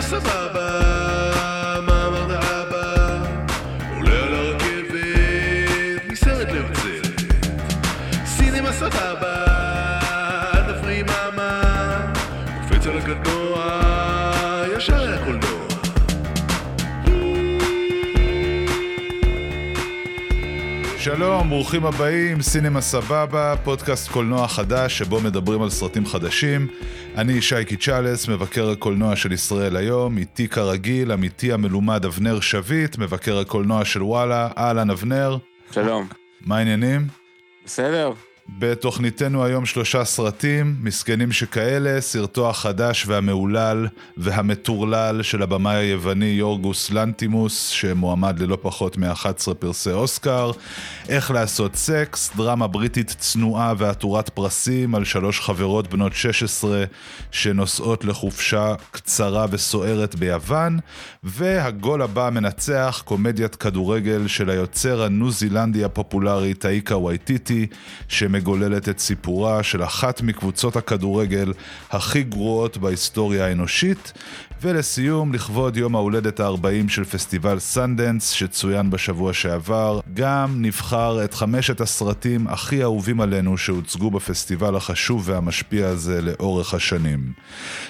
סינמה סבבה, מה אמר האבא? עולה על הרכבת מסרט להוצרת. סינמה סבבה, נפרי מאמה, קופץ על הקטנוע, ישר על הקולנוע. שלום, ברוכים הבאים, סינמה סבבה, פודקאסט קולנוע חדש שבו מדברים על סרטים חדשים. אני שייקי צ'אלס, מבקר הקולנוע של ישראל היום, איתי כרגיל, אמיתי המלומד אבנר שביט, מבקר הקולנוע של וואלה, אהלן אבנר. שלום. מה העניינים? בסדר. בתוכניתנו היום 3 סרטים, מסכנים שכאלה, סרטו החדש והמעולל והמטורלל של הבמאי היווני יורגוס לנטימוס, שמועמד ללא פחות מ-11 פרסי אוסקר, איך לעשות סקס, דרמה בריטית צנועה ועטורת פרסים על 3 חברות בנות 16 שנוסעות לחופשה קצרה וסוערת ביוון, והגול הבא מנצח, קומדיית כדורגל של היוצר הניו זילנדי הפופולרי טאיקה וייטיטי, שמגוללת את סיפורה של אחת מקבוצות הכדורגל הכי גרועות בהיסטוריה האנושית, ולסיום, לכבוד יום ההולדת ה-40 של פסטיבל סנדנס, שצוין בשבוע שעבר, גם נבחר את 5 הסרטים הכי אהובים עלינו שהוצגו בפסטיבל החשוב והמשפיע הזה לאורך השנים.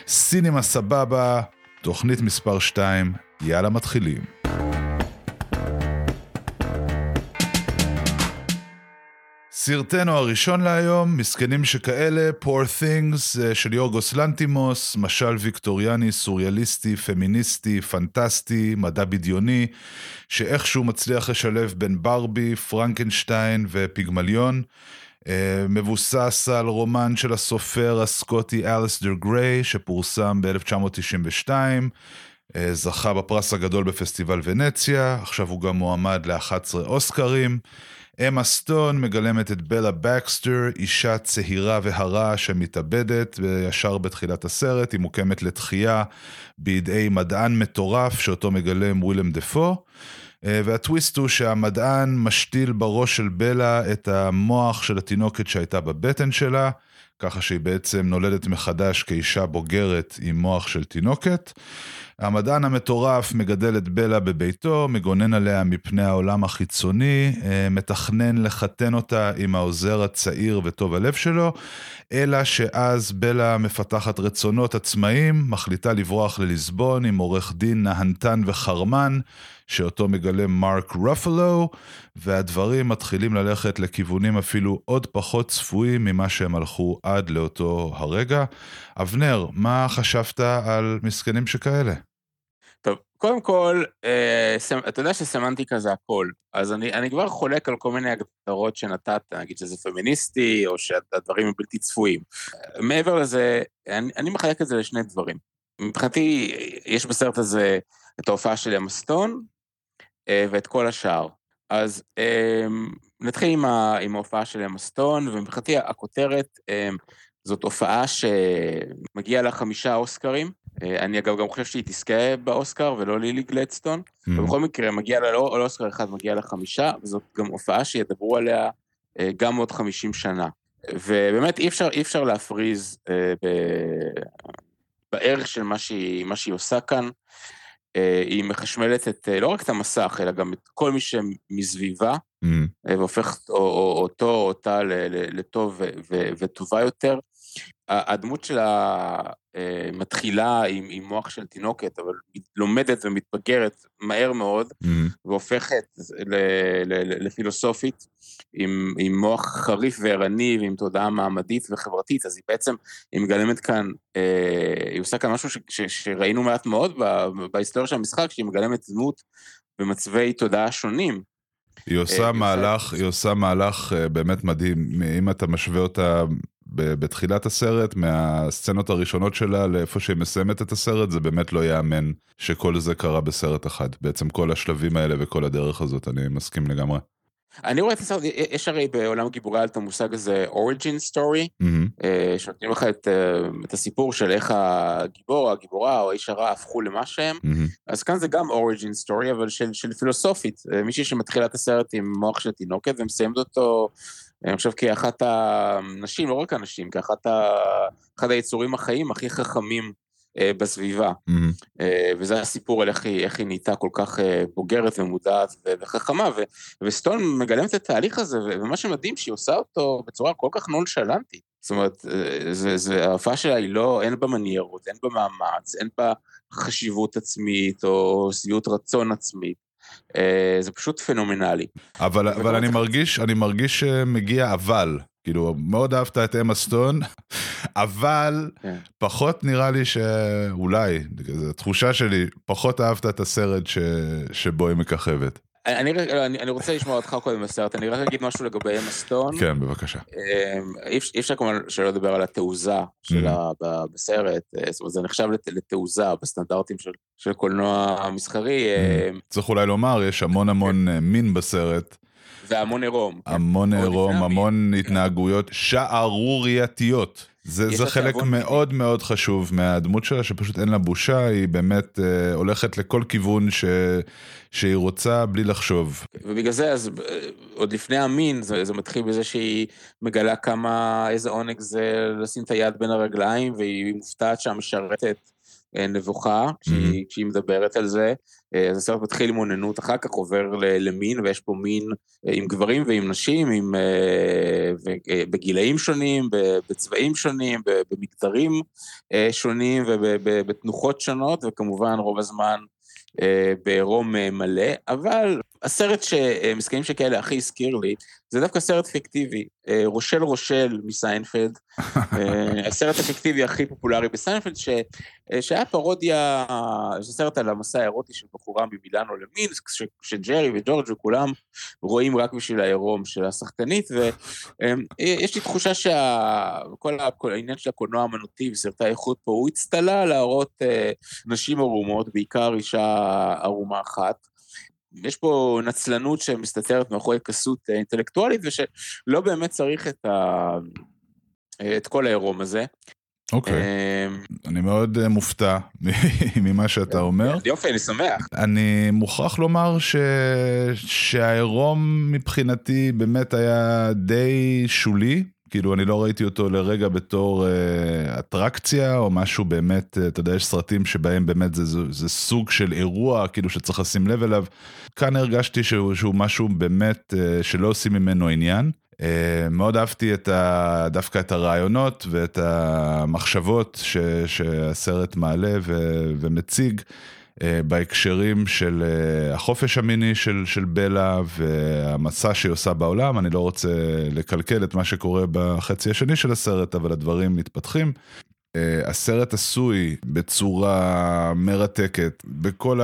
סינמה סבבה, תוכנית מספר 2, יאללה מתחילים. סרטנו הראשון להיום, מסכנים שכאלה, Poor Things של יורגוס לנטימוס, משל ויקטוריאני, סוריאליסטי, פמיניסטי, פנטסטי, מדע בדיוני, שאיכשהו מצליח לשלב בין ברבי, פרנקנשטיין ופיגמליון, מבוסס על רומן של הסופר הסקוטי אלסדר גריי, שפורסם ב-1992, זכה בפרס הגדול בפסטיבל ונציה, עכשיו הוא גם מועמד ל-11 אוסקרים, אמה סטון מגלמת את בלה בקסטר, אישה צהירה והרה שמתאבדת, וישר בתחילת הסרט היא מוקמת לתחייה בידי מדען מטורף שאותו מגלם ווילם דפו, והטוויסט הוא שהמדען משתיל בראש של בלה את המוח של התינוקת שהייתה בבטן שלה, ככה שהיא בעצם נולדת מחדש כאישה בוגרת עם מוח של תינוקת. המדען המטורף מגדל את בלה בביתו, מגונן עליה מפני העולם החיצוני, מתכנן לחתן אותה עם העוזר הצעיר וטוב הלב שלו, אלא שאז בלה מפתחת רצונות עצמאיים, מחליטה לברוח לליסבון עם עורך דין נהנתן וחרמן, שאותו מגלם מרק רופלו, והדברים מתחילים ללכת לכיוונים אפילו עוד פחות צפויים ממה שהם הלכו עד לאותו הרגע. אבנר, מה חשבת על מסכנים שכאלה? טוב, קודם כל, אתה יודע שסמנטיקה זה הכל, אז אני כבר חולק על כל מיני הגדרות שנתת, נגיד שזה פמיניסטי, או שהדברים הם בלתי צפויים. מעבר לזה, אני מחייק את זה לשני דברים. מבחינתי, יש בסרט הזה את ההופעה של אמה סטון, ואת כל השאר. אז נתחיל עם ההופעה של אמה סטון, ומבחינתי הכותרת, זאת הופעה שמגיעה לה 5 אוסקרים, אני אגב גם חושב שהיא תזכה באוסקר, ולא לילי גלדסטון, ובכל מקרה מגיעה לה, לא אוסקר אחד, מגיעה לה 5, וזאת גם הופעה שידברו עליה גם עוד 50 שנה, ובאמת אי אפשר להפריז בערך של מה שהיא עושה כאן, היא מחשמלת לא רק את המסך, אלא גם את כל מי שמסביבה, והופכת אותו או אותה לטוב וטובה יותר. הדמות שלה מתחילה עם מוח של תינוקת, אבל לומדת ומתבגרת מהר מאוד, והופכת לפילוסופית, עם מוח חריף וערני, ועם תודעה מעמדית וחברתית, אז היא בעצם, היא מגלמת כאן, היא עושה כאן משהו שראינו מעט מאוד בהיסטוריה של המשחק, שהיא מגלמת דמות במצבי תודעה שונים. היא עושה מהלך באמת מדהים, אם אתה משווה אותה בתחילת הסרט, מהסצנות הראשונות שלה, לאיפה שהיא מסיימת את הסרט, זה באמת לא יאמן שכל זה קרה בסרט אחד. בעצם כל השלבים האלה וכל הדרך הזאת, אני מסכים לגמרי. אני רואה את הסרט, יש הרי בעולם גיבורי על את המושג הזה, origin story, שנותנים לך את הסיפור של איך הגיבור, הגיבורה או האיש הרע הפכו למה שהם, אז כאן זה גם origin story, אבל של פילוסופית, מישהי שמתחילה את הסרט עם מוח של תינוקת, ומסיימת אותו, אני חושב כאחת הנשים, לא רק הנשים, כאחת היצורים החיים הכי חכמים בסביבה. וזה הסיפור על איך היא נהייתה כל כך בוגרת ומודעת וחכמה, וסטון מגלמת את התהליך הזה, ומה שמדהים שהיא עושה אותו בצורה כל כך נונשלנטית. זאת אומרת, ההופעה שלה היא לא, אין בה מניירות, אין בה מאמץ, אין בה חשיבות עצמית או שביעות רצון עצמית. זה פשוט פנומנלי. אבל אני מרגיש שמגיע אבל, כאילו מאוד אהבת את אמה סטון, אבל פחות נראה לי שאולי, זו תחושה שלי, פחות אהבת את הסרט שבו היא מככבת. אני רוצה לשמוע אותך קודם בסרט, אני רק אגיד משהו לגבי אמה סטון. כן, בבקשה. אי אפשר כמובן שלא לדבר על התעוזה שלה בסרט, זאת אומרת, זה נחשב לתעוזה בסטנדרטים של קולנוע המסחרי. צריך אולי לומר, יש המון המון מין בסרט. והמון עירום. המון עירום, המון התנהגויות שערורייתיות. זה חלק מאוד מאוד חשוב מהדמות שלה, שפשוט אין לה בושה, היא באמת הולכת לכל כיוון שהיא רוצה בלי לחשוב. ובגלל זה, אז עוד לפני המין, זה מתחיל בזה שהיא מגלה איזה עונג זה לשים את היד בין הרגליים, והיא מופתעת שהמשרתת נבוכה, כשהיא מדברת על זה, אז הסרט מתחיל עם עוננות, אחר כך עובר למין, ויש פה מין עם גברים ועם נשים, בגילאים שונים, בצבעים שונים, במגדרים שונים, ובתנוחות שונות, וכמובן רוב הזמן בעירום מלא, אבל הסרט שמסכנים שכאלה הכי הזכיר לי, זה דווקא סרט פיקטיבי, רושל רושל מסיינפלד, הסרט הפיקטיבי הכי פופולרי בסיינפלד, שהיה פרודיה, זה סרט על המסע האירוטי של בחורה ממילאנו למין, שג'רי וג'ורג' וכולם רואים רק בשביל העירום של השחקנית, ויש לי תחושה כל העניין של הקולנוע האמנותי וסרטי האיכות פה, הוא הצטלה להראות נשים ערומות, בעיקר אישה ערומה אחת, יש פה נצלנות שמסתתרת מאחורי כסות אינטלקטואלית, ושלא באמת צריך את כל העירום הזה. אוקיי, אני מאוד מופתע ממה שאתה אומר. יופי, אני שמח. אני מוכרח לומר שהעירום מבחינתי באמת היה די שולי, כאילו אני לא ראיתי אותו לרגע בתור אטרקציה או משהו באמת, אתה יודע, יש סרטים שבהם באמת זה סוג של אירוע, כאילו שצריך לשים לב אליו, כאן הרגשתי שהוא משהו באמת שלא עושים ממנו עניין, מאוד אהבתי דווקא את הרעיונות ואת המחשבות שהסרט מעלה ומציג, בהקשרים של החופש המיני של בלה והמסע שהיא עושה בעולם. אני לא רוצה לקלקל את מה שקורה בחצי השני של הסרט, אבל הדברים מתפתחים. הסרט עשוי בצורה מרתקת בכל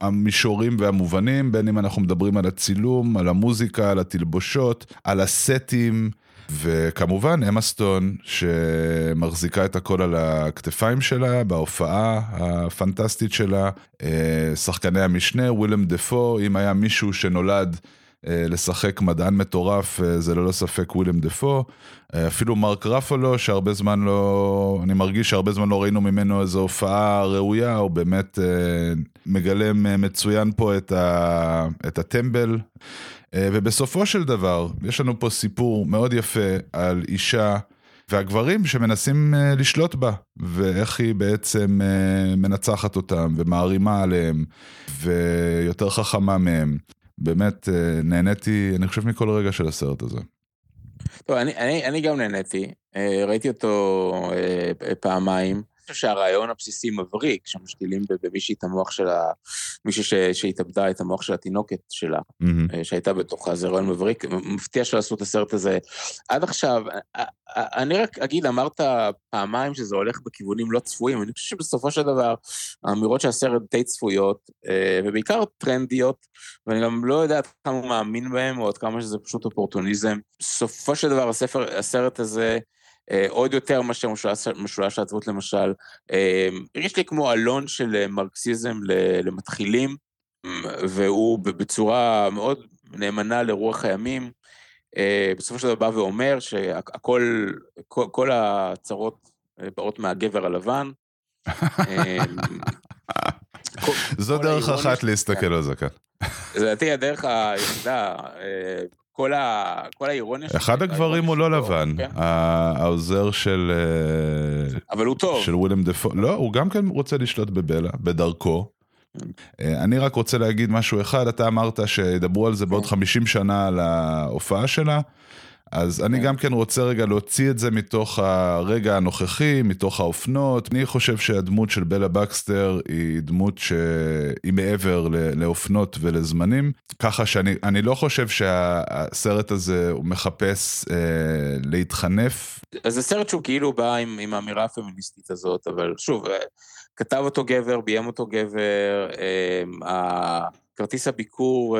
המישורים והמובנים, בין אם אנחנו מדברים על הצילום, על המוזיקה, על התלבושות, על הסטים, וכמובן אמה סטון שמחזיקה את הכל על הכתפיים שלה בהופעה הפנטסטית שלה, שחקני המשנה ווילם דפו, אם היה מישהו שנולד לשחק מדען מטורף זה ללא ספק ווילם דפו, אפילו מרק רפלו שהרבה זמן לא, אני מרגיש שהרבה זמן לא ראינו ממנו איזו הופעה ראויה, הוא באמת מגלם מצוין פה את הטמבל, ובסופו של דבר יש לנו פה סיפור מאוד יפה על אישה והגברים שמנסים לשלוט בה, ואיך היא בעצם מנצחת אותם ומערימה עליהם ויותר חכמה מהם. באמת נהניתי, אני חושב, מכל רגע של הסרט הזה. טוב, אני גם נהניתי, ראיתי אותו פעמיים, שהרעיון הבסיסי מבריק, שמשתילים במישהי את המוח שלה, מישהי שהתאבדה את המוח של התינוקת שלה, שהייתה בתוכה, זה רעיון מבריק, מפתיע שעשו את הסרט הזה. עד עכשיו, אני רק אגיד, אמרת פעמיים שזה הולך בכיוונים לא צפויים, אני חושב שבסופו של דבר, האמירות שהסרט די צפויות, ובעיקר טרנדיות, ואני גם לא יודע עד כמה הוא מאמין בהם, או עד כמה שזה פשוט אופורטוניזם. בסופו של דבר, הסרט הזה, עוד יותר מה שמשולש העצבות למשל, יש לי כמו אלון של מרקסיזם למתחילים, והוא בצורה מאוד נאמנה לרוח הימים, בסופו של דבר בא ואומר שהכל, כל הצרות באות מהגבר הלבן. זו דרך אחת להסתכל על זה כאן. זה לדעתי הדרך היחידה, כל האירוניה. אחד הגברים הוא לא לבן, העוזר של... אבל הוא טוב. של ווילם דפו, לא, הוא גם כן רוצה לשלוט בבלה, בדרכו. אני רק רוצה להגיד משהו אחד, אתה אמרת שידברו על זה בעוד 50 שנה על ההופעה שלה, אז אני גם כן רוצה רגע להוציא את זה מתוך הרגע הנוכחי, מתוך האופנות. אני חושב שהדמות של בלה בקסטר היא דמות שהיא מעבר לאופנות ולזמנים, ככה שאני לא חושב שהסרט הזה הוא מחפש להתחנף. אז זה סרט שהוא כאילו בא עם האמירה הפמיניסטית הזאת, אבל שוב, כתב אותו גבר, ביים אותו גבר, כרטיס הביקור...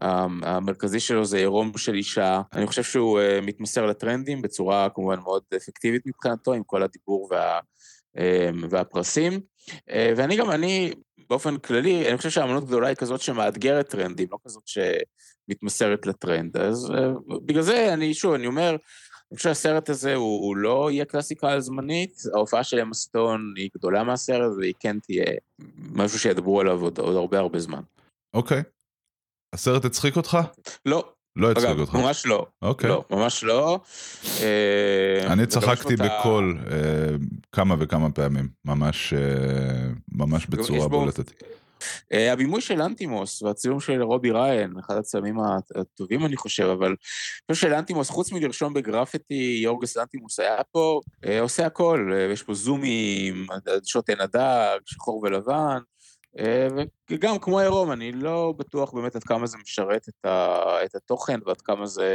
המרכזי שלו זה עירום של אישה. אני חושב שהוא מתמסר לטרנדים בצורה כמובן מאוד אפקטיבית מבחינתו, עם כל הדיבור והפרסים. ואני גם, באופן כללי, אני חושב שהאמנות גדולה היא כזאת שמאתגרת טרנדים, לא כזאת שמתמסרת לטרנד. אז בגלל זה אני אומר, אני חושב שהסרט הזה הוא לא יהיה קלאסיקה הזמנית, ההופעה של אמה סטון היא גדולה מהסרט, והיא כן תהיה משהו שידברו עליו עוד הרבה הרבה זמן. אוקיי. הסרט הצחיק אותך? לא הצחיק אותך. ממש לא. אוקיי. לא, ממש לא. אני צחקתי בכל כמה וכמה פעמים, ממש בצורה בולטת. הבימוי של לנטימוס והציור של רובי ריין, אחד הצלמים הטובים אני חושב, אבל של לנטימוס, חוץ מלרשום בגרפיטי, יורגוס לנתימוס היה פה, עושה הכל, יש פה זומים, שוטן הדג, שחור ולבן, וגם כמו הרום, אני לא בטוח באמת עד כמה זה משרת את התוכן, ועד כמה זה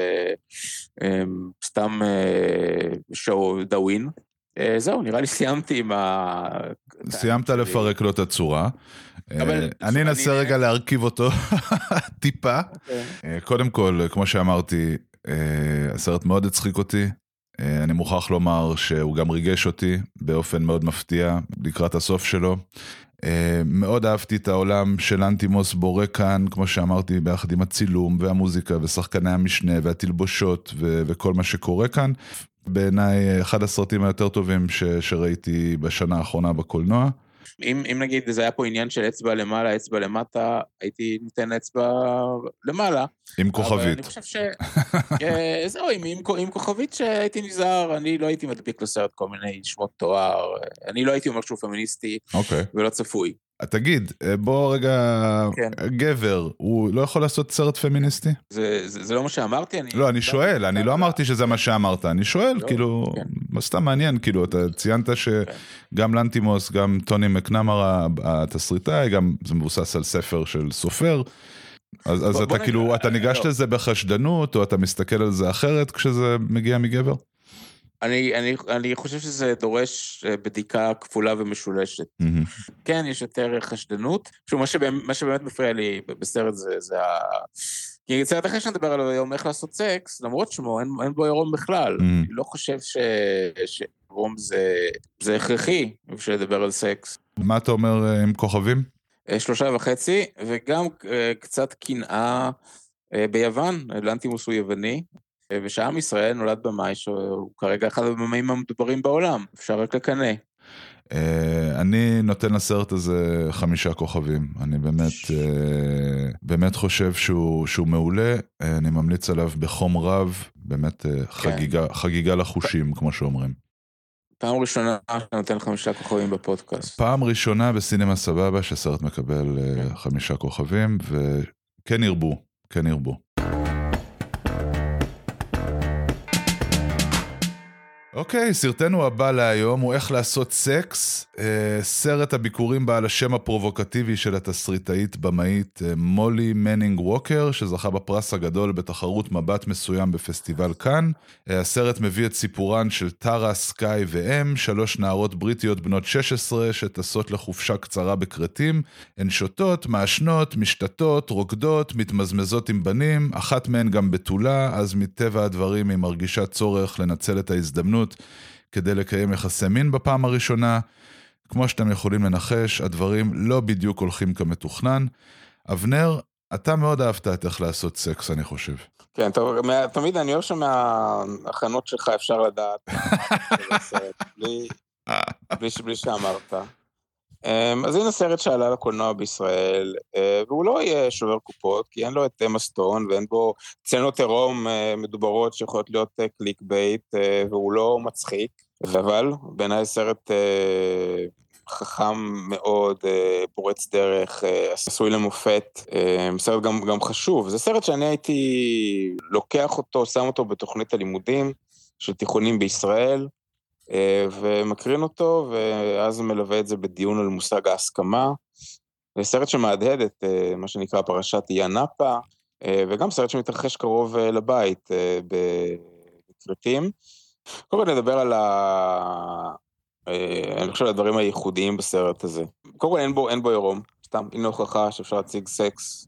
סתם שואו דאווין. זהו, נראה לי סיימתי עם ה... סיימת לפרק לו את הצורה. אני אנסה רגע להרכיב אותו טיפה. קודם כל, כמו שאמרתי, הסרט מאוד הצחיק אותי. אני מוכרח לומר שהוא גם ריגש אותי באופן מאוד מפתיע לקראת הסוף שלו. מאוד אהבתי את העולם של אנטימוס בורא כאן, כמו שאמרתי, ביחד עם הצילום והמוזיקה ושחקני המשנה והתלבושות וכל מה שקורה כאן. בעיניי אחד הסרטים היותר טובים שראיתי בשנה האחרונה בקולנוע. אם נגיד זה היה פה עניין של אצבע למעלה, אצבע למטה, הייתי נותן אצבע למעלה. עם כוכבית. אני חושב זהו, עם כוכבית שהייתי נזהר, אני לא הייתי מדפיק לסרט כל מיני שמות תואר, אני לא הייתי אומר שהוא פמיניסטי ולא צפוי. תגיד, בוא רגע, גבר, הוא לא יכול לעשות סרט פמיניסטי? זה לא מה שאמרתי. לא, אני שואל, אני לא אמרתי שזה מה שאמרת, אני שואל, כאילו, סתם מעניין, כאילו, אתה ציינת שגם לנטימוס, גם טוני מקנמרה, התסריטאי, גם זה מבוסס על ספר של סופר, אז אתה כאילו, אתה ניגש לזה בחשדנות, או אתה מסתכל על זה אחרת כשזה מגיע מגבר? אני חושב שזה דורש בדיקה כפולה ומשולשת. כן, יש יותר חשדנות. שוב, מה שבאמת מפריע לי בסרט זה כי אני סרט אחרי שנדבר עליו היום, איך לעשות סקס, למרות שמו, אין בו עירום בכלל. אני לא חושב שעירום זה הכרחי בשביל לדבר על סקס. מה אתה אומר עם כוכבים? 3.5, וגם קצת קנאה ביוון, לנטימוס הוא יווני, ושעם ישראל נולד במאי שהוא כרגע אחד הבמאים המדוברים בעולם, אפשר רק לקנא. אני נותן לסרט הזה 5 כוכבים, אני באמת חושב שהוא מעולה, אני ממליץ עליו בחום רב, באמת חגיגה לחושים כמו שאומרים. פעם ראשונה נותן 5 כוכבים בפודקאסט. פעם ראשונה בסינמה סבבה שהסרט מקבל 5 כוכבים, וכן ירבו, כן ירבו. אוקיי, סרטנו הבא להיום הוא איך לעשות סקס, סרט הביקורים בעל השם הפרובוקטיבי של התסריטאית במאית מולי מנינג ווקר, שזכה בפרס הגדול בתחרות מבט מסוים בפסטיבל קאן. הסרט מביא את סיפורן של טרה, סקאי ואם, 3 נערות בריטיות בנות 16 שטסות לחופשה קצרה בקרטים. הן שותות, מעשנות, משתתות, רוקדות, מתמזמזות עם בנים, אחת מהן גם בתולה, אז מטבע הדברים היא מרגישה צורך לנצל את ההזדמנות כדי לקיים יחסי מין בפעם הראשונה. כמו שאתם יכולים לנחש, הדברים לא בדיוק הולכים כמתוכנן. אבנר, אתה מאוד אהבת את איך לעשות סקס, אני חושב. כן, תמיד אני חושב שמההכנות שלך אפשר לדעת, בלי שאמרת. אז הנה סרט שעלה לקולנוע בישראל, והוא לא יהיה שובר קופות, כי אין לו את אמה סטון, ואין בו צנות עירום מדוברות שיכולות להיות קליק בייט, והוא לא מצחיק, אבל בעיניי סרט חכם מאוד, פורץ דרך, עשוי למופת, סרט גם חשוב. זה סרט שאני הייתי לוקח אותו, שם אותו בתוכנית הלימודים של תיכונים בישראל, ומקרין אותו, ואז מלווה את זה בדיון על מושג ההסכמה. זה סרט שמעדהד את מה שנקרא פרשת ינאפה, וגם סרט שמתרחש קרוב לבית בקריטים. קודם כל נדבר על אני חושב על הדברים הייחודיים בסרט הזה. קודם כל אין בו עירום, סתם, אין הוכחה שאפשר להציג סקס,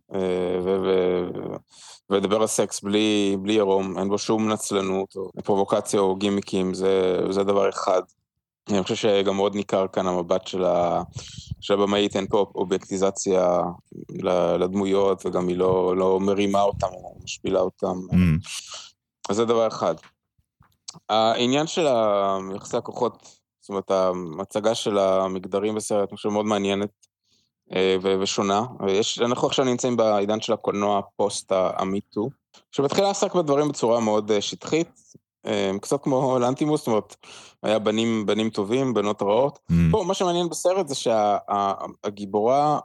ולדבר על סקס בלי עירום, אין בו שום נצלנות, או פרובוקציה או גימיקים, זה דבר אחד. אני חושב שגם מאוד ניכר כאן המבט של הבמאית, אין פה אובייקטיזציה לדמויות, וגם היא לא מרימה אותם, או משפילה אותם. אז זה דבר אחד. העניין של יחסי הכוחות, זאת אומרת, המצגה של המגדרים בסרט, אני חושב מאוד מעניינת ושונה. אנחנו עכשיו נמצאים בעידן של הקולנוע פוסט המיטו, שבתחיל לעסק בדברים בצורה מאוד שטחית, קצת כמו לנטימוס, זאת אומרת, היה בנים טובים, בנות רעות. פה, מה שמעניין בסרט זה שהגיבורה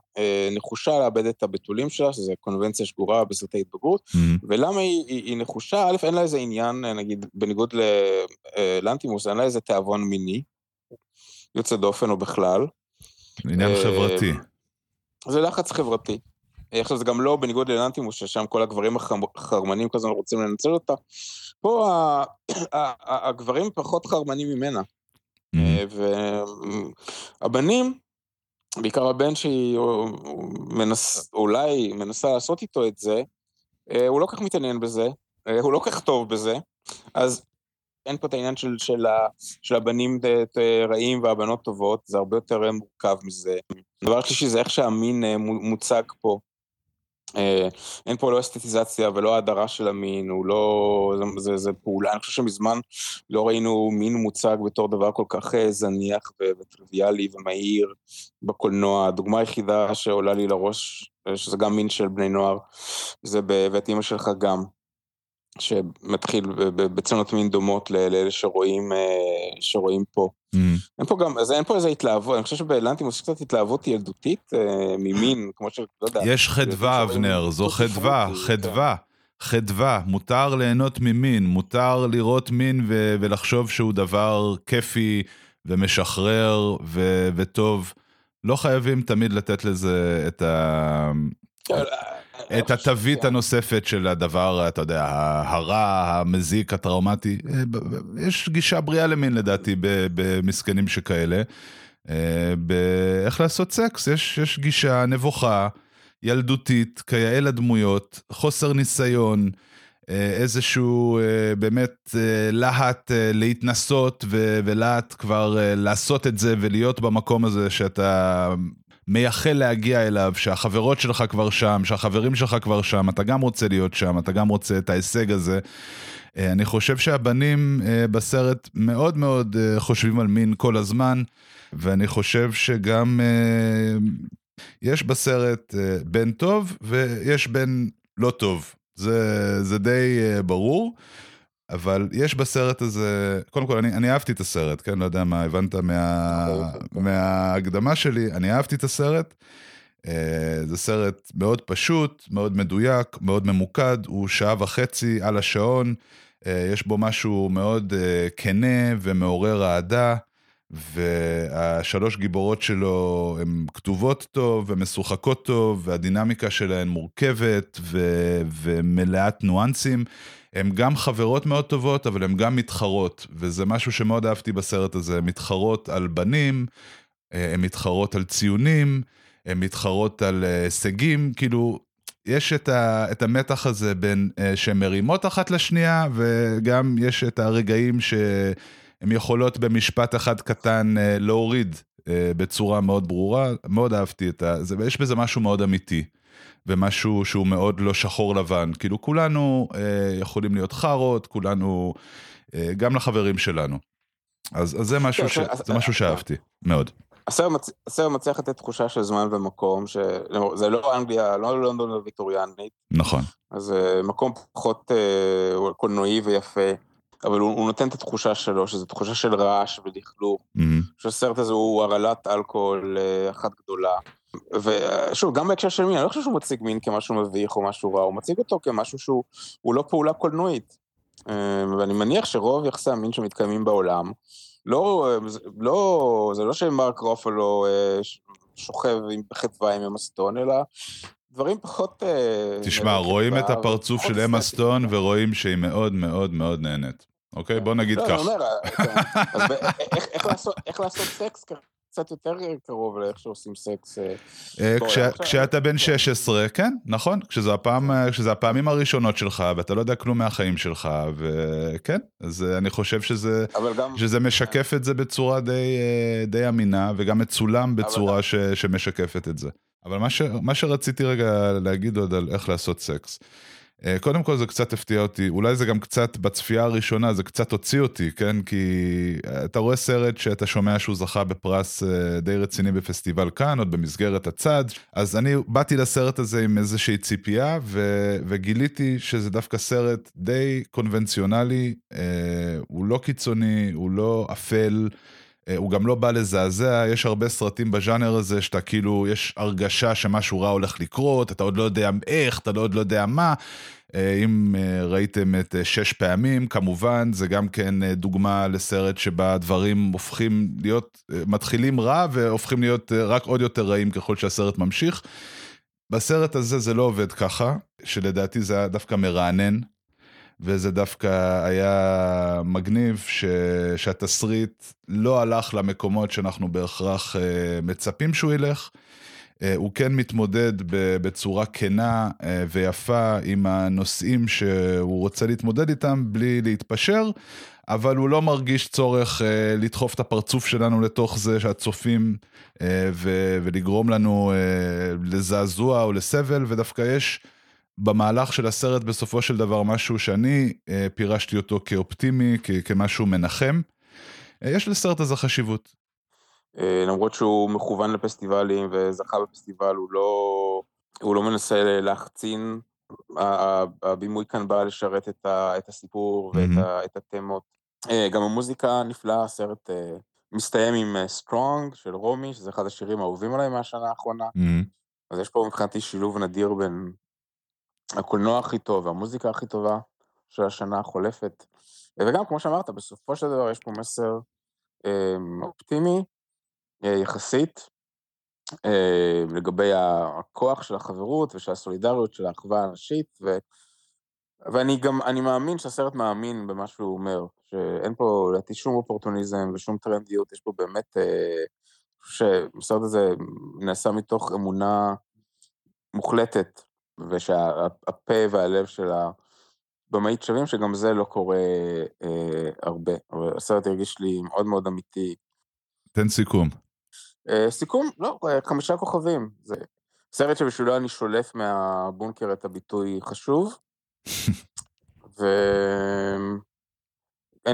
נחושה לאבד את הבתולים שלה, שזו קונבנציה שגורה בסרטי התבגרות, ולמה היא נחושה? א', אין לה איזה עניין, נגיד, בניגוד ללנטימוס, אין לה איזה תיאבון מיני, יוצא דופן או בכלל. עניין חברתי. זה לחץ חברתי. עכשיו זה גם לא בניגוד ללנטימוס, ששם כל הגברים החרמנים כזה רוצים לנצל אותה. פה הגברים פחות חרמנים ממנה. והבנים, בעיקר הבן שהיא אולי מנסה לעשות איתו את זה, הוא לא כך מתעניין בזה, הוא לא כך טוב בזה, אז אין פה את העניין של הבנים רעים והבנות טובות, זה הרבה יותר מורכב מזה. דבר שלישי זה איך שהמין מוצג פה, אין פה לא אסתטיזציה ולא ההדרה של המין, הוא לא, זה פעולה, אני חושב שמזמן לא ראינו מין מוצג בתור דבר כל כך זניח וטריוויאלי ומהיר בקולנוע. הדוגמה היחידה שעולה לי לראש, שזה גם מין של בני נוער, זה בבית אמא שלך גם, שמתחיל בצנות מין דומות לאלה שרואים פה. אז אין פה איזה התלהבות, אני חושב שבלנטימוס קצת התלהבות ילדותית ממין, כמו של, לא יודע. יש חדווה, אבנר, זו חדווה, מותר ליהנות ממין, מותר לראות מין ולחשוב שהוא דבר כיפי ומשחרר וטוב. לא חייבים תמיד לתת לזה את התווית הנוספת של הדבר, אתה יודע, הרע, המזיק, הטראומטי. יש גישה בריאה למין, לדעתי, במסכנים שכאלה. באיך לעשות סקס, יש גישה נבוכה, ילדותית, כיאה לדמויות, חוסר ניסיון, איזשהו באמת להט להתנסות, ולהט כבר לעשות את זה, ולהיות במקום הזה שאתה מייחל להגיע אליו, שהחברות שלך כבר שם, שהחברים שלך כבר שם, אתה גם רוצה להיות שם, אתה גם רוצה את ההישג הזה. אני חושב שהבנים בסרט מאוד מאוד חושבים על מין כל הזמן, ואני חושב שגם יש בסרט בן טוב, ויש בן לא טוב. זה די ברור, אבל יש בסרט הזה, קודם כל, אני אהבתי את הסרט, כן? לא יודע מה הבנת מההקדמה שלי, אני אהבתי את הסרט, זה סרט מאוד פשוט, מאוד מדויק, מאוד ממוקד, הוא 1.5 שעות על השעון, יש בו משהו מאוד כנה ומעורר אהדה, והשלוש גיבורות שלו הן כתובות טוב ומשוחקות טוב, והדינמיקה שלהן מורכבת ומלאת נואנסים, הן גם חברות מאוד טובות, אבל הן גם מתחרות, וזה משהו שמאוד אהבתי בסרט הזה, הן מתחרות על בנים, הן מתחרות על ציונים, הן מתחרות על הישגים, כאילו יש את המתח הזה בין שמרימות אחת לשנייה, וגם יש את הרגעים שהן יכולות במשפט אחד קטן להוריד בצורה מאוד ברורה, מאוד אהבתי את זה, ויש בזה משהו מאוד אמיתי. ומשהו שהוא מאוד לא שחור לבן, כאילו כולנו יכולים להיות חרות, כולנו, גם לחברים שלנו, אז זה משהו שאהבתי מאוד. הסרט מצליח לתת תחושה של זמן ומקום, שזה לא אנגליה, לא לונדון הוויקטוריאנית. נכון. אז מקום פחות קולנועי ויפה, אבל הוא נותן את התחושה שלו, שזו תחושה של רעש ולכלוך, שהסרט הזה הוא הרעלת אלכוהול אחת גדולה. ושוב, גם בהקשר של מין, אני לא חושב שהוא מציג מין כמשהו מביך או משהו רע, הוא מציג אותו כמשהו שהוא לא פעולה קולנועית. ואני מניח שרוב יחסי המין שמתקיימים בעולם, זה לא שמרק רופלו שוכב בחטבה עם אמא סטון, אלא דברים פחות... תשמע, רואים את הפרצוף של אמא סטון, ורואים שהיא מאוד מאוד מאוד נהנית. אוקיי? בוא נגיד כך. איך לעשות סקס ככה? קצת יותר קרוב לאיך שעושים סקס. כשאתה בן 16, כן, נכון, כשזה הפעמים הראשונות שלך, ואתה לא יודע כלום מהחיים שלך, וכן, אז אני חושב שזה משקף את זה בצורה די אמינה, וגם מצולם בצורה שמשקפת את זה. אבל מה שרציתי רגע להגיד עוד על איך לעשות סקס, קודם כל זה קצת הפתיע אותי, אולי זה גם קצת בצפייה הראשונה, זה קצת הוציא אותי, כן? כי אתה רואה סרט שאתה שומע שהוא זכה בפרס די רציני בפסטיבל כאן, עוד במסגרת הצד, אז אני באתי לסרט הזה עם איזושהי ציפייה, וגיליתי שזה דווקא סרט די קונבנציונלי, הוא לא קיצוני, הוא לא אפל, הוא גם לא בא לזעזע, יש הרבה סרטים בז'אנר הזה, שאתה כאילו, יש הרגשה שמשהו רע הולך לקרות, אתה עוד לא יודע איך, אתה עוד לא יודע מה, אם ראיתם את 6 פעמים, כמובן, זה גם כן דוגמה לסרט שבה דברים הופכים להיות, מתחילים רע, והופכים להיות רק עוד יותר רעים ככל שהסרט ממשיך, בסרט הזה זה לא עובד ככה, שלדעתי זה דווקא מרענן, וזה דווקא היה מגניב שהתסריט לא הלך למקומות שאנחנו בהכרח מצפים שהוא ילך, הוא כן מתמודד בצורה כנה ויפה עם הנושאים שהוא רוצה להתמודד איתם בלי להתפשר, אבל הוא לא מרגיש צורך לדחוף את הפרצוף שלנו לתוך זה שהצופים ולגרום לנו לזעזוע או לסבל, ודווקא יש... במהלך של הסרט בסופו של דבר משהו שאני פירשתי אותו כאופטימי, כמשהו מנחם. יש לסרט הזה חשיבות. למרות שהוא מכוון לפסטיבלים וזכה בפסטיבל, הוא לא מנסה להחצין. הבימוי כאן בא לשרת את הסיפור ואת התמות. גם המוזיקה נפלאה, הסרט מסתיים עם Strong של רומי, שזה אחד השירים האהובים עליי מהשנה האחרונה. אז יש פה מבחינתי שילוב נדיר בין הקולנוע הכי טוב, המוזיקה הכי טובה של השנה החולפת. וגם, כמו שאמרת, בסופו של דבר יש פה מסר אופטימי, יחסית, לגבי הכוח של החברות ושל הסולידריות של האחווה האנשית, ואני מאמין שהסרט מאמין במה שהוא אומר, שאין פה לדעתי שום אופורטוניזם ושום טרנדיות, יש פה באמת, שהסרט הזה נעשה מתוך אמונה מוחלטת, ושהפה והלב של הבמאית שווים, שגם זה לא קורה הרבה. אבל הסרט הרגיש לי מאוד מאוד אמיתי. תן סיכום. סיכום? לא, 5 כוכבים. זה סרט שבשבילו אני שולף מהבונקר את הביטוי חשוב,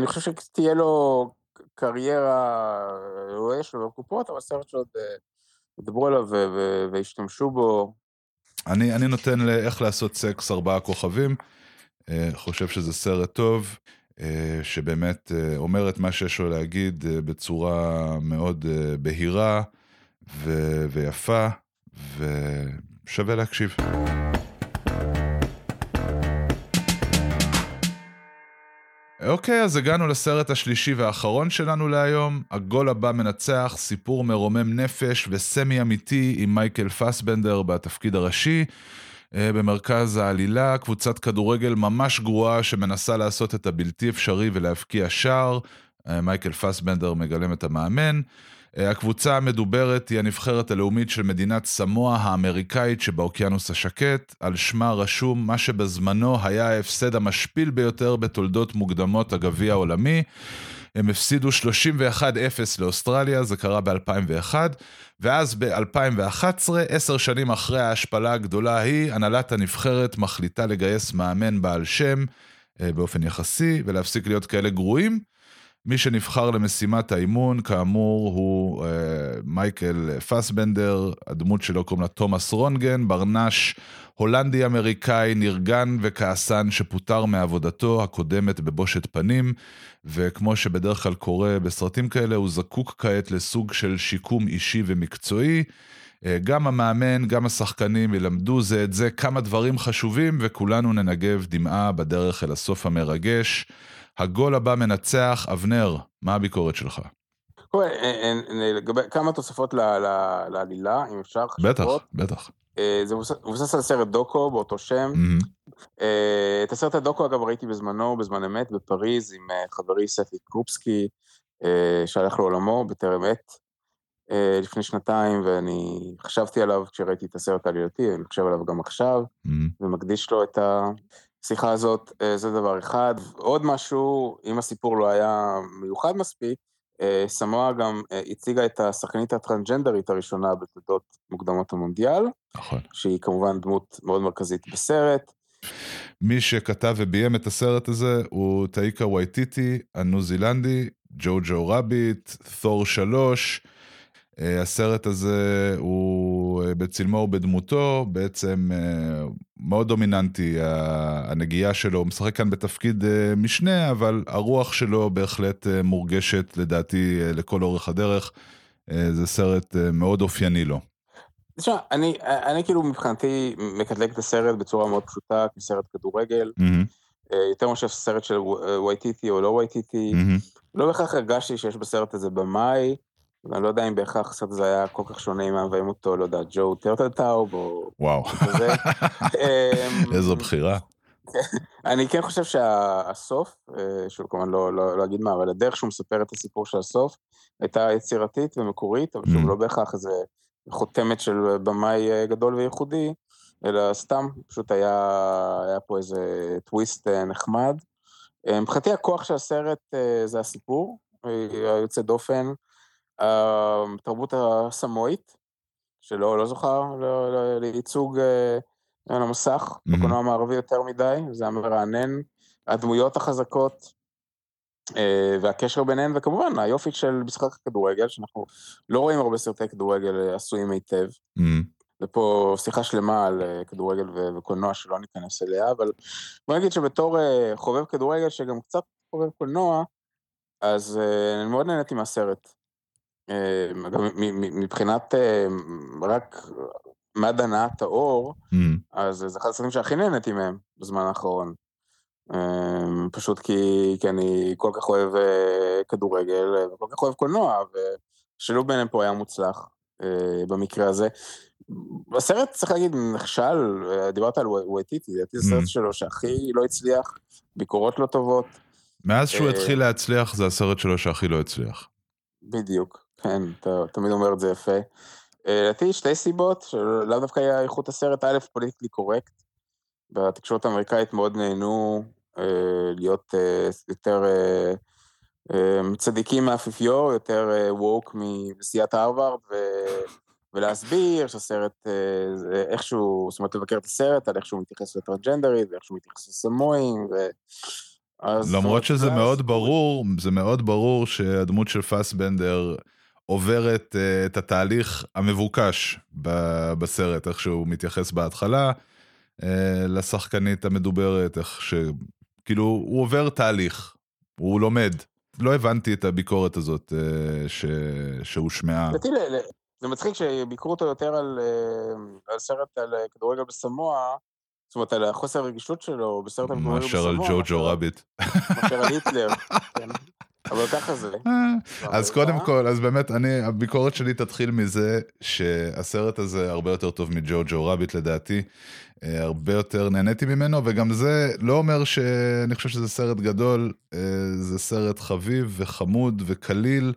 ואני חושב שתהיה לו קריירה לא יש לו בקופות, אבל סרט שעוד ידברו עליו והשתמשו בו, אני נותן לאיך לעשות סקס 4 כוכבים, חושב שזה סרט טוב, שבאמת אומר את מה שיש לו להגיד בצורה מאוד בהירה ויפה, ושווה להקשיב. אוקיי, אז הגענו לסרט השלישי והאחרון שלנו להיום, הגול הבא מנצח, סיפור מרומם נפש וסמי אמיתי עם מייקל פסבנדר בתפקיד הראשי, במרכז העלילה, קבוצת כדורגל ממש גרועה שמנסה לעשות את הבלתי אפשרי ולהבקיע שער, מייקל פסבנדר מגלם את המאמן, הקבוצה המדוברת היא הנבחרת הלאומית של מדינת סמואה האמריקאית שבאוקיינוס השקט, על שמה רשום מה שבזמנו היה ההפסד המשפיל ביותר בתולדות מוקדמות הגביע העולמי, הם הפסידו 31-0 לאוסטרליה, זה קרה ב-2001, ואז ב-2011, 10 שנים אחרי ההשפלה הגדולה ההיא, הנהלת הנבחרת מחליטה לגייס מאמן בעל שם באופן יחסי, ולהפסיק להיות כאלה גרועים, מי שנבחר למשימת האימון, כאמור, הוא מייקל פסבנדר, הדמות שלו קוראים לה תומאס רונגן, ברנש הולנדי-אמריקאי, נרגן וכעסן שפוטר מעבודתו הקודמת בבושת פנים, וכמו שבדרך כלל קורה בסרטים כאלה, הוא זקוק כעת לסוג של שיקום אישי ומקצועי, גם המאמן, גם השחקנים ילמדו זה את זה, כמה דברים חשובים, וכולנו ננגב דמעה בדרך אל הסוף המרגש. הגול הבא מנצח, אבנר, מה הביקורת שלך? כמה תוספות לעלילה, אם אפשר? בטח. זה מבוסס על סרט דוקו באותו שם. את הסרט הדוקו, אגב, ראיתי בזמנו, בזמן אמת, בפריז, עם חברי ספי קרופסקי, שהלך לעולמו בטרם עת, לפני שנתיים, ואני חשבתי עליו כשראיתי את הסרט העלילתי, אני חושב עליו גם עכשיו, ומקדיש לו את השיחה הזאת. זה דבר אחד. עוד משהו, אם הסיפור לא היה מיוחד מספיק, סמואה גם הציגה את השחקנית הטרנסג'נדרית הראשונה בתולדות מוקדמות המונדיאל, נכון. שהיא כמובן דמות מאוד מרכזית בסרט. מי שכתב וביים את הסרט הזה הוא טאיקה וייטיטי, הניו זילנדי, ג'ו ג'ו רביט, תור 3, הסרט הזה הוא בצלמו ובדמותו, בעצם מאוד דומיננטי, הנגיעה שלו, הוא משחק כאן בתפקיד משנה, אבל הרוח שלו בהחלט מורגשת לדעתי לכל אורך הדרך, זה סרט מאוד אופייני לו. תשמע, אני כאילו מבחינתי מקטלג את הסרט בצורה מאוד פשוטה, כסרט כדורגל, יותר משהו סרט של וייטיטי או לא וייטיטי, לא בכך הרגשתי שיש בסרט הזה במאי, אני לא יודע אם בהכרח קצת זה היה כל כך שונה עם המביים אותו, לא יודע, ג'ו טרטלטאוב או... וואו, איזו בחירה. אני כן חושב שהסוף, שהוא כמובן לא אגיד מה, אבל הדרך שהוא מספר את הסיפור של הסוף, הייתה יצירתית ומקורית, אבל שוב לא בהכרח איזו חותמת של במאי גדול וייחודי, אלא סתם, פשוט היה פה איזה טוויסט נחמד. מבחינתי הכוח של הסרט זה הסיפור, היוצא דופן, התרבות הסמואית, שלא זוכר לייצוג על המסך, בקולנוע המערבי יותר מדי, זה המרענן, הדמויות החזקות, והקשר ביניהן, וכמובן, היופי של משחק כדורגל, שאנחנו לא רואים הרבה סרטי כדורגל עשויים היטב, ופה שיחה שלמה על כדורגל וקולנוע שלא ניכנס אליה, אבל בוא נגיד שבתור חובב כדורגל, שגם קצת חובב קולנוע, אז אני מאוד נהניתי מהסרט. מבחינת רק מד הנעת האור, אז זה אחד הסרטים שהכי נהנתי מהם בזמן האחרון, פשוט כי אני כל כך אוהב כדורגל וכל כך אוהב קולנוע, ושילוב ביניהם פה היה מוצלח במקרה הזה. הסרט, צריך להגיד, נכשל, דיברת על וייטיטי, זה הסרט שלו שהכי לא הצליח, ביקורות לא טובות. מאז שהוא התחיל להצליח, זה הסרט שלו שהכי לא הצליח. בדיוק. כן, אתה תמיד אומר את זה יפה. לדעתי, שתי סיבות, שלאו דווקא היה איכות הסרט, א', פוליטיקלי קורקט, בתקשורת האמריקאית מאוד נהנו להיות יותר צדיקים מהאפיפיור, יותר ווק מנשיאת הרווארד, ולהסביר שהסרט איכשהו, זאת אומרת לבקר את הסרט, על איך שהוא מתייחס לטרנסג'נדרית, ואיך שהוא מתייחס לסמואים, למרות שזה מאוד ברור, זה מאוד ברור שהדמות של פסבנדר עוברת את התהליך המבוקש בסרט, איך שהוא מתייחס בהתחלה לשחקנית המדוברת, איך שכאילו הוא עובר תהליך, הוא לומד. לא הבנתי את הביקורת הזאת שהושמעה. זה מצחיק שביקרו אותו יותר על סרט על כדורגל בסמואה, זאת אומרת, על החוסר הרגישות שלו, בסרט המקומי בסמואה. מאשר על ג'ו ג'ו רביט. מאשר על היטלר, כן. אבל ככה זה. אז קודם כל, אז באמת, הביקורת שלי תתחיל מזה, שהסרט הזה הרבה יותר טוב מג'ו ג'ו רביט, לדעתי. הרבה יותר נהניתי ממנו, וגם זה לא אומר שאני חושב שזה סרט גדול, זה סרט חביב וחמוד וכליל.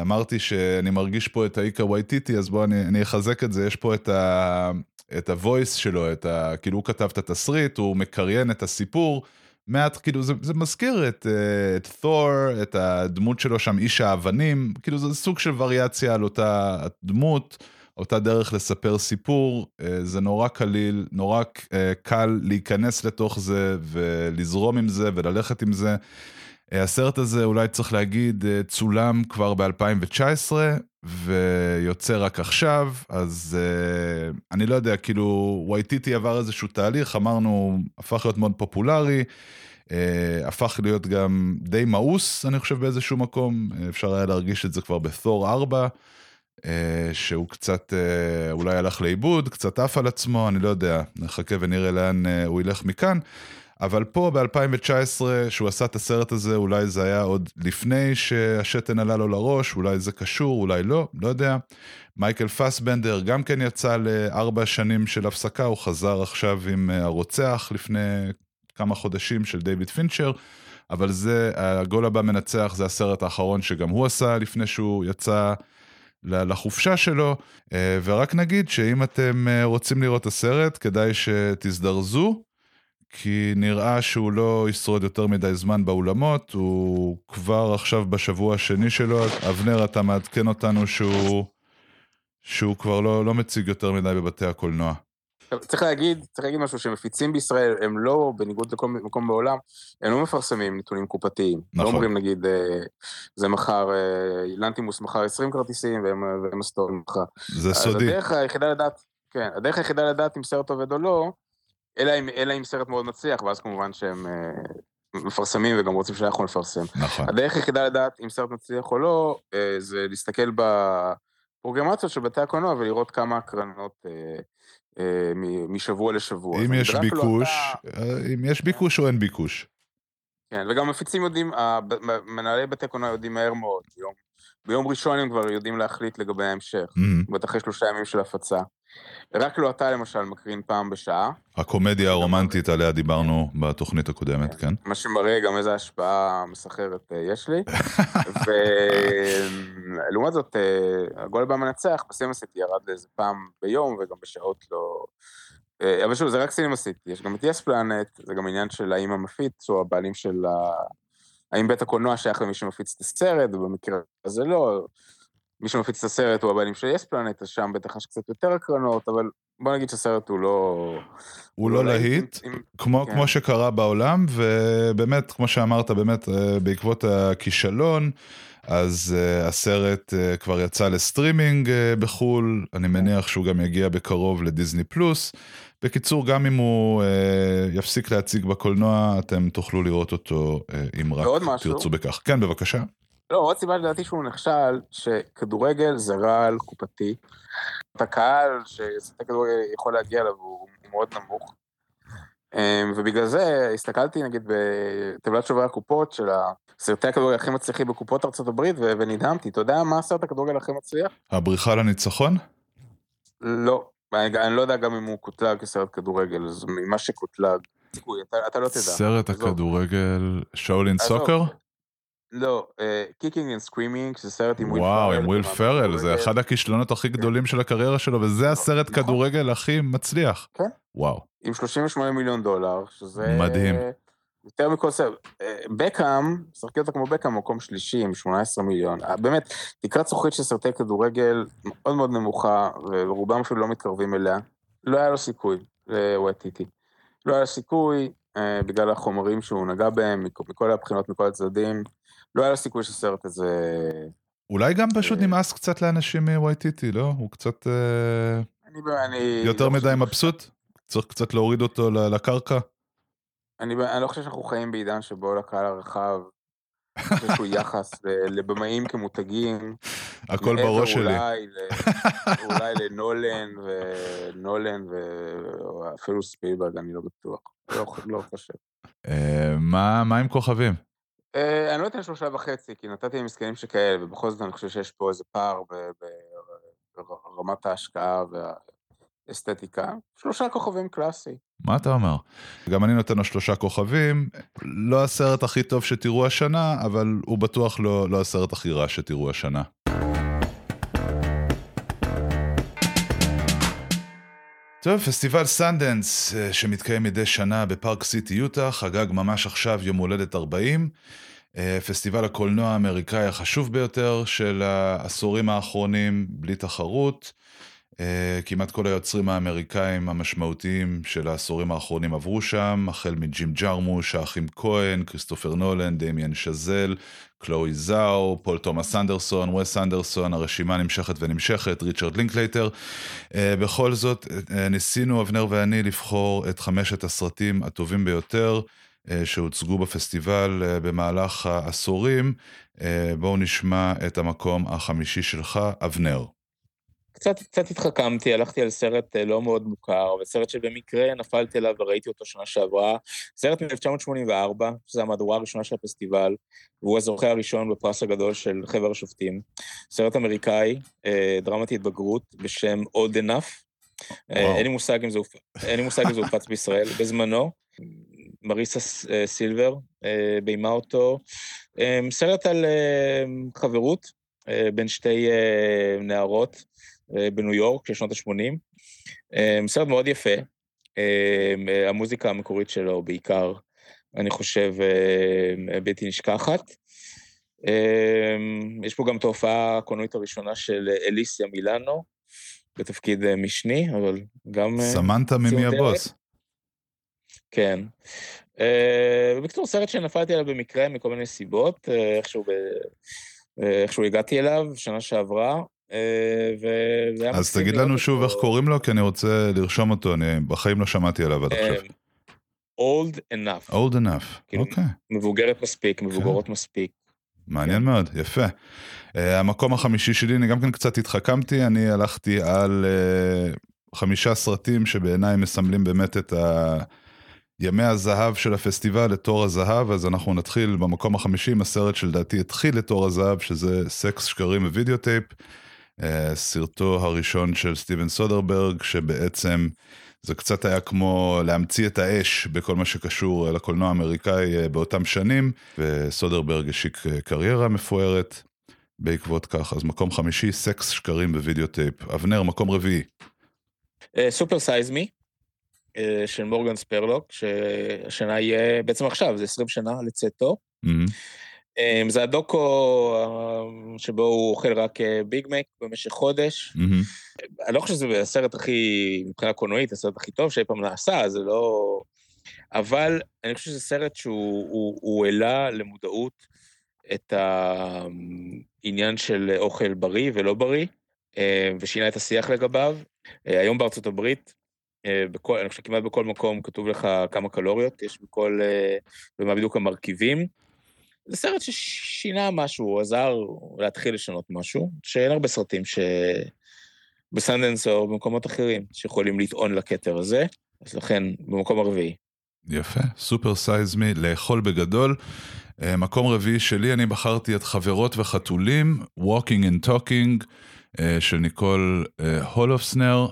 אמרתי שאני מרגיש פה את טאיקה וייטיטי, אז בואו אני אחזק את זה, יש פה את ה... את הוויס שלו, כאילו הוא כתב את התסריט, הוא מקריין את הסיפור, מעט, כאילו זה מזכיר את תור, את הדמות שלו שם, איש האבנים, כאילו זה סוג של וריאציה על אותה דמות, אותה דרך לספר סיפור, זה נורא קליל, נורא קל להיכנס לתוך זה, ולזרום עם זה, וללכת עם זה, הסרט הזה, אולי צריך להגיד, צולם כבר ב-2019, ויוצא רק עכשיו, אז אני לא יודע, כאילו, וייטיטי עבר איזשהו תהליך, אמרנו, הפך להיות מאוד פופולרי, הפך להיות גם די מאוס, אני חושב באיזשהו מקום, אפשר היה להרגיש את זה כבר בתור 4, שהוא קצת, אולי הלך לאיבוד, קצת אף על עצמו, אני לא יודע, נחכה ונראה לאן הוא ילך מכאן, אבל פה ב-2019, שהוא עשה את הסרט הזה, אולי זה היה עוד לפני שהשתן עלה לו לראש, אולי זה קשור, אולי לא, לא יודע. מייקל פסבנדר גם כן יצא ל4 שנים של הפסקה, הוא חזר עכשיו עם הרוצח לפני כמה חודשים של דיוויד פינצ'ר, אבל זה, הגול הבא מנצח, זה הסרט האחרון שגם הוא עשה לפני שהוא יצא לחופשה שלו, ורק נגיד שאם אתם רוצים לראות את הסרט, כדאי שתזדרזו, כי נראה שהוא לא ישרוד יותר מדי זמן באולמות, הוא כבר עכשיו בשבוע השני שלו, אבנר אתה מעדכן אותנו שהוא כבר לא מציג יותר מדי בבתי הקולנוע. צריך להגיד משהו שמפיצים בישראל, הם לא, בניגוד לכל מקום בעולם, הם לא מפרסמים נתונים קופתיים. נכון. לא אומרים, נגיד, זה מחר, לנטימוס מחר 20 כרטיסים, והם הסטורים מחר. זה סודי. הדרך היחידה לדעת אם סרט עובד או לא, אלא אם סרט מאוד מצליח, ואז כמובן שהם מפרסמים וגם רוצים שאנחנו נפרסם. נכון. הדרך היחידה לדעת אם סרט מצליח או לא, זה להסתכל בפרוגרמציות של בתי הקולנוע, ולראות כמה הקרנות משבוע לשבוע. אם יש ביקוש, או אין ביקוש. כן, וגם מפיצים יודעים, מנהלי בתי הקולנוע יודעים מהר מאוד. ביום ראשון הם כבר יודעים להחליט לגבי ההמשך, אחרי 3 ימים של הפצה. רק לא אתה למשל מקרין פעם בשעה. הקומדיה הרומנטית עליה דיברנו בתוכנית הקודמת, כן? מה שמראה גם איזו השפעה מסחרת יש לי. ולעומת זאת, הגול הבא מנצח, בסינמה סיטי ירד לאיזה פעם ביום, וגם בשעות לא... אבל שוב, זה רק סינמה סיטי, יש גם את יס פלנט, זה גם עניין של האם המפיץ, או הבעלים של האם בית הקולנוע שייך למי שמפיץ את הסרט, ובמקרה הזה לא... מי שמפיץ את הסרט הוא הבעלים של יס פלנט, אז שם בטח יש קצת יותר הקרנות, אבל בוא נגיד שהסרט הוא לא... הוא לא להיט, כמו שקרה בעולם, ובאמת, כמו שאמרת, באמת בעקבות הכישלון, אז הסרט כבר יצא לסטרימינג בחול, אני מניח שהוא גם יגיע בקרוב לדיזני פלוס, בקיצור, גם אם הוא יפסיק להציג בקולנוע, אתם תוכלו לראות אותו אם רק תרצו בכך. כן, בבקשה. לא, עוד סיבה לדעתי שהוא נכשל, שכדורגל זה רעל קופתי. את הקהל שסרטי כדורגל יכול להגיע אליו, הוא מאוד נמוך. ובגלל זה הסתכלתי, נגיד, בטבלת שוברי הקופות של הסרטי הכדורגל הכי מצליחי בקופות ארצות הברית, ונדהמתי. אתה יודע מה הסרט הכדורגל הכי מצליח? הבריחה לניצחון? לא. אני לא יודע גם אם הוא קוטלג כסרט כדורגל, אז ממה שקוטלג, אתה לא תדע. סרט הכדורגל שאולין סוקר? לא, קיקינג אנד סקרימינג, זה סרט עם וויל פרל. וואו, עם וויל פרל, זה אחד הכישלונות הכי גדולים של הקריירה שלו, וזה הסרט כדורגל הכי מצליח. כן. וואו. עם $38 מיליון, שזה... מדהים. יותר מכל סרט. בקאם, שרקי אותה כמו בקאם, מקום שלישי עם $18 מיליון. באמת, תקרת זכוכית של סרטי כדורגל מאוד מאוד נמוכה, ורובם אפילו לא מתקרבים אליה. לא היה לו סיכוי, ל-WTT. לא היה לו סיכוי, בגלל החומרים שהוא נגע בהם, מכל הבחינות, מכל הצדדים. לא היה סיכוי שסרט הזה... אולי גם פשוט נמאס קצת לאנשים מ-WTT, לא? הוא קצת... יותר מדי מבסוט? צריך קצת להוריד אותו לקרקע? אני לא חושב שאנחנו חיים בעידן שבו לקהל הרחב, איזשהו יחס לבמאים כמותגים. הכל בראש שלי. אולי לנולן ואפילו ספילברג, אני לא בטוח. לא חושב. מה עם כוכבים? אני לא אתן 3.5, כי נתתי עם מסקנים שכאלה, ובכל זאת אני חושב שיש פה איזה פער ברמת ההשקעה והאסתטיקה. 3 כוכבים קלאסי. מה אתה אומר? גם אני נותן לו 3 כוכבים, לא הסרט הכי טוב שתראו השנה, אבל הוא בטוח לא הסרט הכי רע שתראו השנה. טוב, פסטיבל סנדנס שמתקיים מדי שנה בפארק סיטי יוטה, חגג ממש עכשיו יום הולדת 40, פסטיבל הקולנוע האמריקאי החשוב ביותר של העשורים האחרונים בלי תחרות, כמעט כל היוצרים האמריקאים המשמעותיים של העשורים האחרונים עברו שם, החל מג'ים ג'רמוש, האחים כהן, כריסטופר נולן, דמיאן שזל, קלואי זאו, פול תומאס אנדרסון, ווס אנדרסון, הרשימה נמשכת ונמשכת, ריצ'רד לינקלייטר. בכל זאת ניסינו אבנר ואני לבחור את 5 הסרטים הטובים ביותר שהוצגו בפסטיבל במהלך העשורים. בואו נשמע את המקום החמישי שלך, אבנר. קצת התחכמתי, הלכתי על סרט לא מאוד מוכר, וסרט שבמקרה נפלתי אליו וראיתי אותו שנה שעברה, סרט מ-1984, שזה המהדורה הראשונה של הפסטיבל, והוא הזוכה הראשון בפרס הגדול של חבר השופטים. סרט אמריקאי, דרמת התבגרות, בשם Old Enough, אין לי מושג אם זה הופץ בישראל, בזמנו, מריסה סילבר, בימה אותו, סרט על חברות, בין שתי נערות, בניו יורק של שנות ה-80. סרט מאוד יפה. המוזיקה המקורית שלו בעיקר, אני חושב, בלתי נשכחת. יש פה גם תופעה הקולנועית הראשונה של אליסיה מילאנו, בתפקיד משני, אבל גם... סמנת ממי הבוס. כן. ובקצור, סרט שנפלתי עליו במקרה, מכל מיני סיבות, איכשהו הגעתי אליו, שנה שעברה, אז תגיד לנו שוב איך קוראים לו, כי אני רוצה לרשום אותו, אני בחיים לא שמעתי עליו עד עכשיו. Old Enough. Old Enough, אוקיי. מבוגרת מספיק, מבוגרות מספיק. מעניין מאוד, יפה. המקום החמישי שלי, אני גם כן קצת התחכמתי, אני הלכתי על 5 סרטים שבעיניי מסמלים באמת את ימי הזהב של הפסטיבל, לתור הזהב, אז אנחנו נתחיל במקום ה-50, הסרט שלדעתי התחיל לתור הזהב, שזה סקס, שקרים ווידאוטייפ, סרטו הראשון של סטיבן סודרברג, שבעצם זה קצת היה כמו להמציא את האש בכל מה שקשור לקולנוע האמריקאי באותם שנים, וסודרברג השיק קריירה מפוארת בעקבות כך. אז מקום 5, סקס, שקרים ווידאוטייפ. אבנר, מקום 4. סופר סייז מי. של מורגן ספרלוק, שהשנה יהיה, בעצם עכשיו, זה 20 שנה לצאתו. זה הדוקו שבו הוא אוכל רק ביג מק במשך חודש. אני לא חושב שזה הסרט הכי, מבחינה קולנועית, הסרט הכי טוב שאי פעם נעשה, זה לא... אבל אני חושב שזה סרט שהוא העלה למודעות את העניין של אוכל בריא ולא בריא, ושינה את השיח לגביו. היום בארצות הברית, אני חושב כמעט בכל מקום כתוב לך כמה קלוריות, יש בכל, ומה בדיוק המרכיבים. זה סרט ששינה משהו, עזר להתחיל לשנות משהו, שאין הרבה סרטים שבסנדנס או במקומות אחרים, שיכולים לטעון לכתר הזה, אז לכן במקום הרביעי. יפה, סופר סייז מי, לאכול בגדול. מקום רביעי שלי, אני בחרתי את חברות וחתולים, Walking and Talking, של ניקול הולופסנר,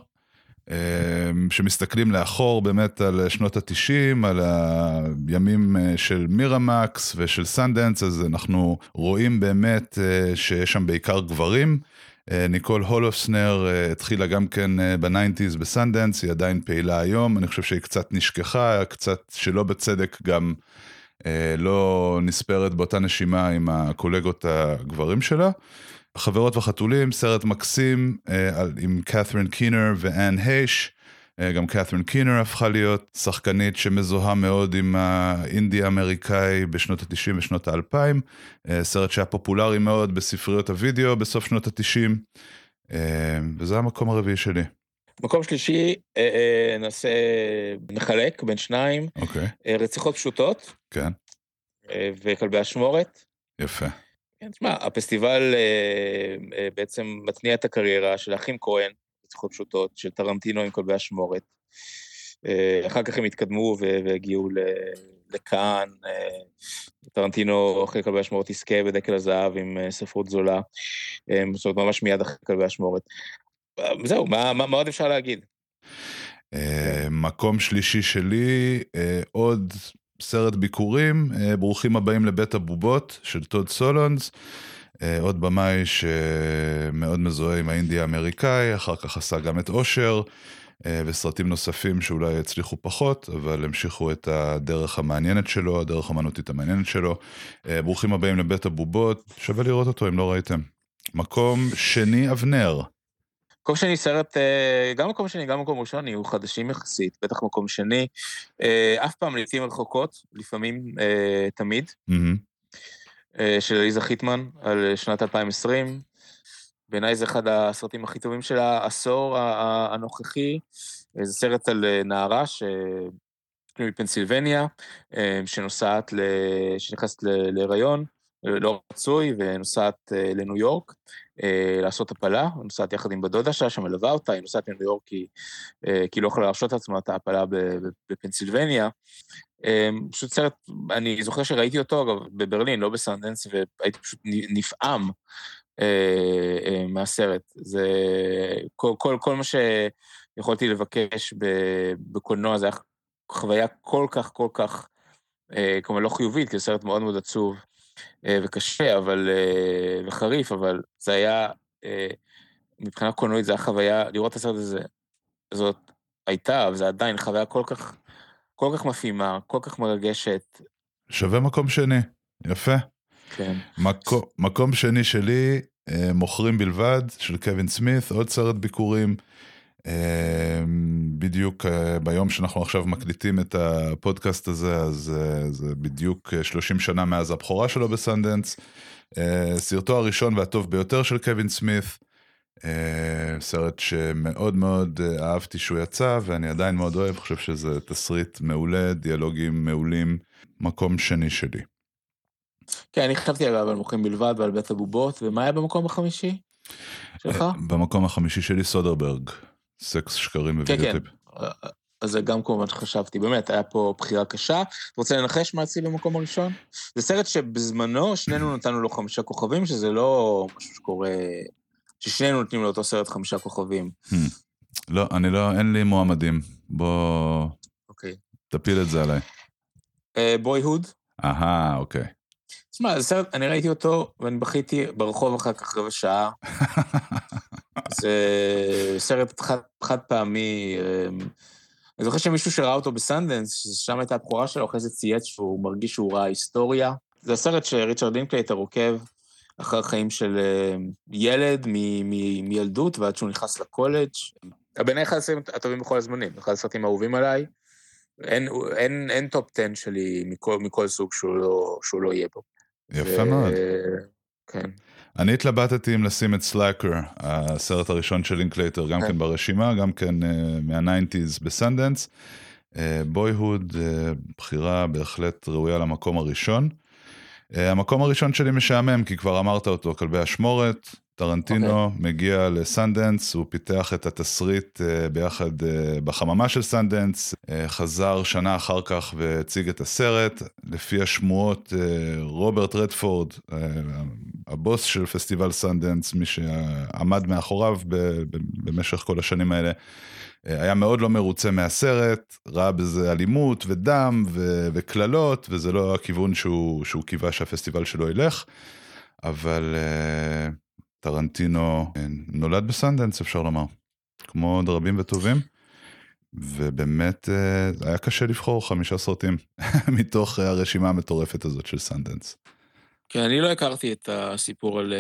שמסתכלים לאחור באמת על שנות ה-90, על הימים של מירה מקס ושל סנדנס, אז אנחנו רואים באמת שיש שם בעיקר גברים. ניקול הולופסנר התחילה גם כן ב-90s בסנדנס, היא עדיין פעילה היום, אני חושב שהיא קצת נשכחה, קצת שלא בצדק גם לא נספרת באותה נשימה עם הקולגות הגברים שלה. חברות וחתולים, סרט מקסים עם קת'רין קינר ואן הייש, גם קת'רין קינר הפכה להיות שחקנית שמזוהה מאוד עם האינדי האמריקאי בשנות ה-90 ושנות ה-2000, סרט שהיה פופולרי מאוד בספריות הווידאו בסוף שנות ה-90, וזה המקום הרביעי שלי. מקום שלישי, נחלק בין שניים, רציחות פשוטות, כן. וכלבי השמורת. יפה. תשמע, הפסטיבל בעצם מתניע את הקריירה של האחים כהן, רציחות פשוטות, של טרנטינו עם כלבי השמורת. אחר כך הם התקדמו והגיעו לכאן, טרנטינו אחרי כלבי השמורת עסקה בדקל הזהב עם ספרות זולה, זאת אומרת ממש מיד אחרי כלבי השמורת. זהו, מה עוד אפשר להגיד? מקום שלישי שלי, עוד... סרט ביקורים, ברוכים הבאים לבית הבובות של טוד סולונס, עוד במאי שמאוד מזוהה עם האינדי האמריקאי, אחר כך עשה גם את אושר, וסרטים נוספים שאולי הצליחו פחות, אבל המשיכו את הדרך המעניינת שלו, הדרך האמנותית המעניינת שלו. ברוכים הבאים לבית הבובות, שווה לראות אותו אם לא ראיתם. מקום שני, אבנר. מקום שני סרט, גם מקום שני, גם מקום ראשון, יהיו חדשים יחסית, בטח מקום שני, אף פעם לעתים על חוקות, לפעמים תמיד, של אליזה חיטמן, על שנת 2020, בעיניי זה אחד הסרטים הכי טובים של העשור הנוכחי, זה סרט על נערה מפנסילבניה, שנוסעת, שנכנסת להיריון, לא רצוי, ונוסעת לניו יורק, לעשות הפלה, נוסעת יחד עם בדודה שלה שמלווה אותה, היא נוסעת לניו יורק כי לא יכולה להרשות לעצמה את ההפלה בפנסילבניה, פשוט סרט, אני זוכר שראיתי אותו, אגב, בברלין, לא בסנדנס, והייתי פשוט נפעם מהסרט, זה כל מה שיכולתי לבקש בקולנוע, זה היה חוויה כל כך, כל כך, כלומר לא חיובית, כי זה סרט מאוד מאוד עצוב, וקשה, אבל, וחריף, אבל זה היה, מבחינה קולנועית, זה היה חוויה, לראות את הסרט הזה, זאת הייתה, אבל זה עדיין חוויה כל כך, כל כך מפעימה, כל כך מרגשת. שווה מקום שני, יפה. כן. מקום שני שלי, מוכרים בלבד, של קווין סמית, עוד סרט ביקורים, בדיוק ביום שאנחנו עכשיו מקליטים את הפודקאסט הזה, אז זה בדיוק 30 שנה מאז הבחורה שלו בסנדנס, סרטו הראשון והטוב ביותר של קווין סמית, סרט שמאוד מאוד אהבתי שהוא יצא, ואני עדיין מאוד אוהב, חושב שזה תסריט מעולה, דיאלוגים מעולים, מקום שני שלי. כן, אני חשבתי על מוכרים בלבד ועל בית הבובות, ומה היה במקום החמישי שלך? במקום החמישי שלי סודרברג. סקס, שקרים ווידאוטייפ. כן. אז זה גם כמובן חשבתי, באמת, היה פה בחירה קשה. רוצה לנחש מה אצלי במקום הראשון? זה סרט שבזמנו שנינו נתנו לו 5 כוכבים, שזה לא משהו שקורה, ששנינו נותנים לו אותו סרט 5 כוכבים. לא, אני לא, אין לי מועמדים. בוא, תפיל את זה עליי. בויהוד. אהה, אוקיי. תשמע, זה סרט, אני ראיתי אותו, ואני בכיתי ברחוב אחר כך רבע שעה. זה סרט חד פעמי, אני זוכר שמישהו שראה אותו בסנדנס, ששם הייתה הבחורה שלו, אחרי זה צייץ שהוא מרגיש שהוא ראה היסטוריה. זה הסרט שריצ'רד לינקלייטר עוקב אחר חיים של ילד מילדות, ועד שהוא נכנס לקולג'. בעיני אחד הסרטים הטובים בכל הזמנים, אחד הסרטים האהובים עליי, אין טופ 10 שלי מכל סוג שהוא לא יהיה פה. יפה מאוד. כן. אני התלבטתי אם לשים את סלאקר, הסרט הראשון של לינקלייטר, גם כן ברשימה, גם כן מה-90s בסנדנס. בויהוד, בחירה בהחלט ראויה למקום הראשון. המקום הראשון שלי משעמם, כי כבר אמרת אותו, כלבי השמורת, טרנטינו מגיע לסנדנס, הוא פיתח את התסריט ביחד בחממה של סנדנס, חזר שנה אחר כך והציג את הסרט, לפי השמועות רוברט רדפורד, הבוס של פסטיבל סנדנס, מי שעמד מאחוריו במשך כל השנים האלה, היה מאוד לא מרוצה מהסרט, ראה בזה אלימות ודם וכללות, וזה לא הכיוון שהוא קיווה שהפסטיבל שלו ילך, אבל טרנטינו נולד בסנדנס, אפשר לומר, כמו עוד רבים וטובים, ובאמת היה קשה לבחור 5 סרטים מתוך הרשימה המטורפת הזאת של סנדנס. כן, אני לא הכרתי את הסיפור על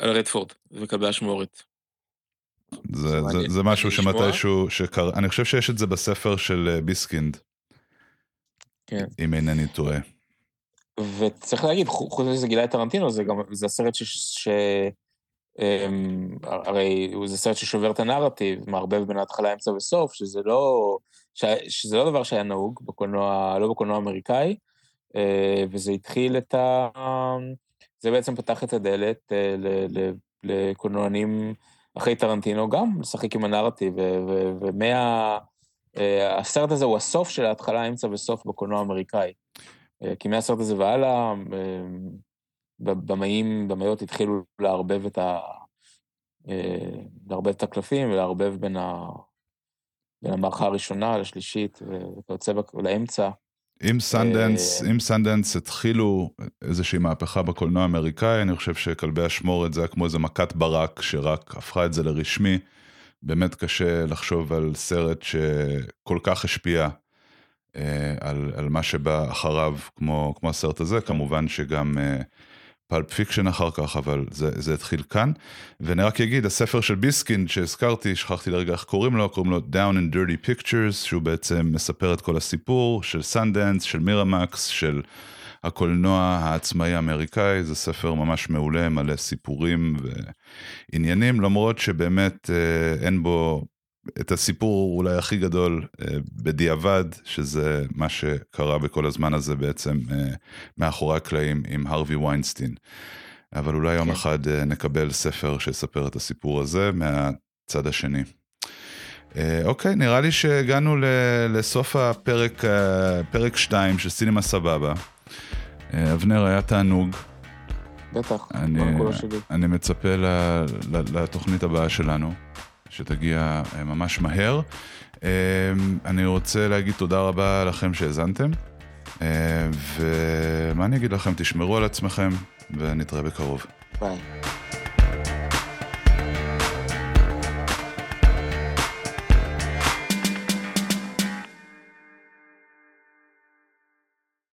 רדפורד וכלבי השמורת. זה משהו שמתישהו שקרה, אני חושב שיש את זה בספר של ביסקינד, אם אינני טועה. וצריך להגיד, חוץ מזה גילה את טרנטינו, זה הסרט הרי זה סרט ששובר את הנרטיב, מערבב בין ההתחלה, אמצע וסוף, שזה לא דבר שהיה נהוג, לא בקולנוע האמריקאי, וזה התחיל זה בעצם פתח את הדלת לקולנוענים אחרי טרנטינו גם, לשחק עם הנרטיב, הסרט הזה הוא הסוף של ההתחלה, אמצע וסוף בקולנוע האמריקאי. כי מהסרט הזה והלאה, במאיות התחילו לערבב את הקלפים, ולערבב בין המערכה הראשונה לשלישית, ולאמצע. עם סנדנס התחילו איזושהי מהפכה בקולנוע האמריקאי, אני חושב שכלבי השמורת זה היה כמו איזה מכת ברק, שרק הפכה את זה לרשמי, באמת קשה לחשוב על סרט שכל כך השפיע, על מה שבא אחריו, כמו הסרט הזה, כמובן שגם פלפ פיקשן אחר כך, אבל זה התחיל כאן, ואני רק אגיד, הספר של ביסקין שהזכרתי, שכחתי לרגע איך קוראים לו Down and Dirty Pictures, שהוא בעצם מספר את כל הסיפור של סנדנס, של מירמקס, של הקולנוע העצמאי האמריקאי, זה ספר ממש מעולה, מלא סיפורים ועניינים, למרות שבאמת אין בו את הסיפור אולי הכי גדול בדיעבד, שזה מה שקרה בכל הזמן הזה בעצם מאחורי הקלעים עם הרווי ויינסטין. אבל אולי יום אחד נקבל ספר שיספר את הסיפור הזה מהצד השני. אוקיי, נראה לי שהגענו לסוף הפרק 2 של סינמה סבבה. אבנר, היה תענוג. בטח, בנקולה שלי. אני מצפה לתוכנית הבאה שלנו. שתגיע ממש מהר. אני רוצה להגיד תודה רבה לכם שהזנתם, ומה אני אגיד לכם? תשמרו על עצמכם, ונתראה בקרוב. ביי.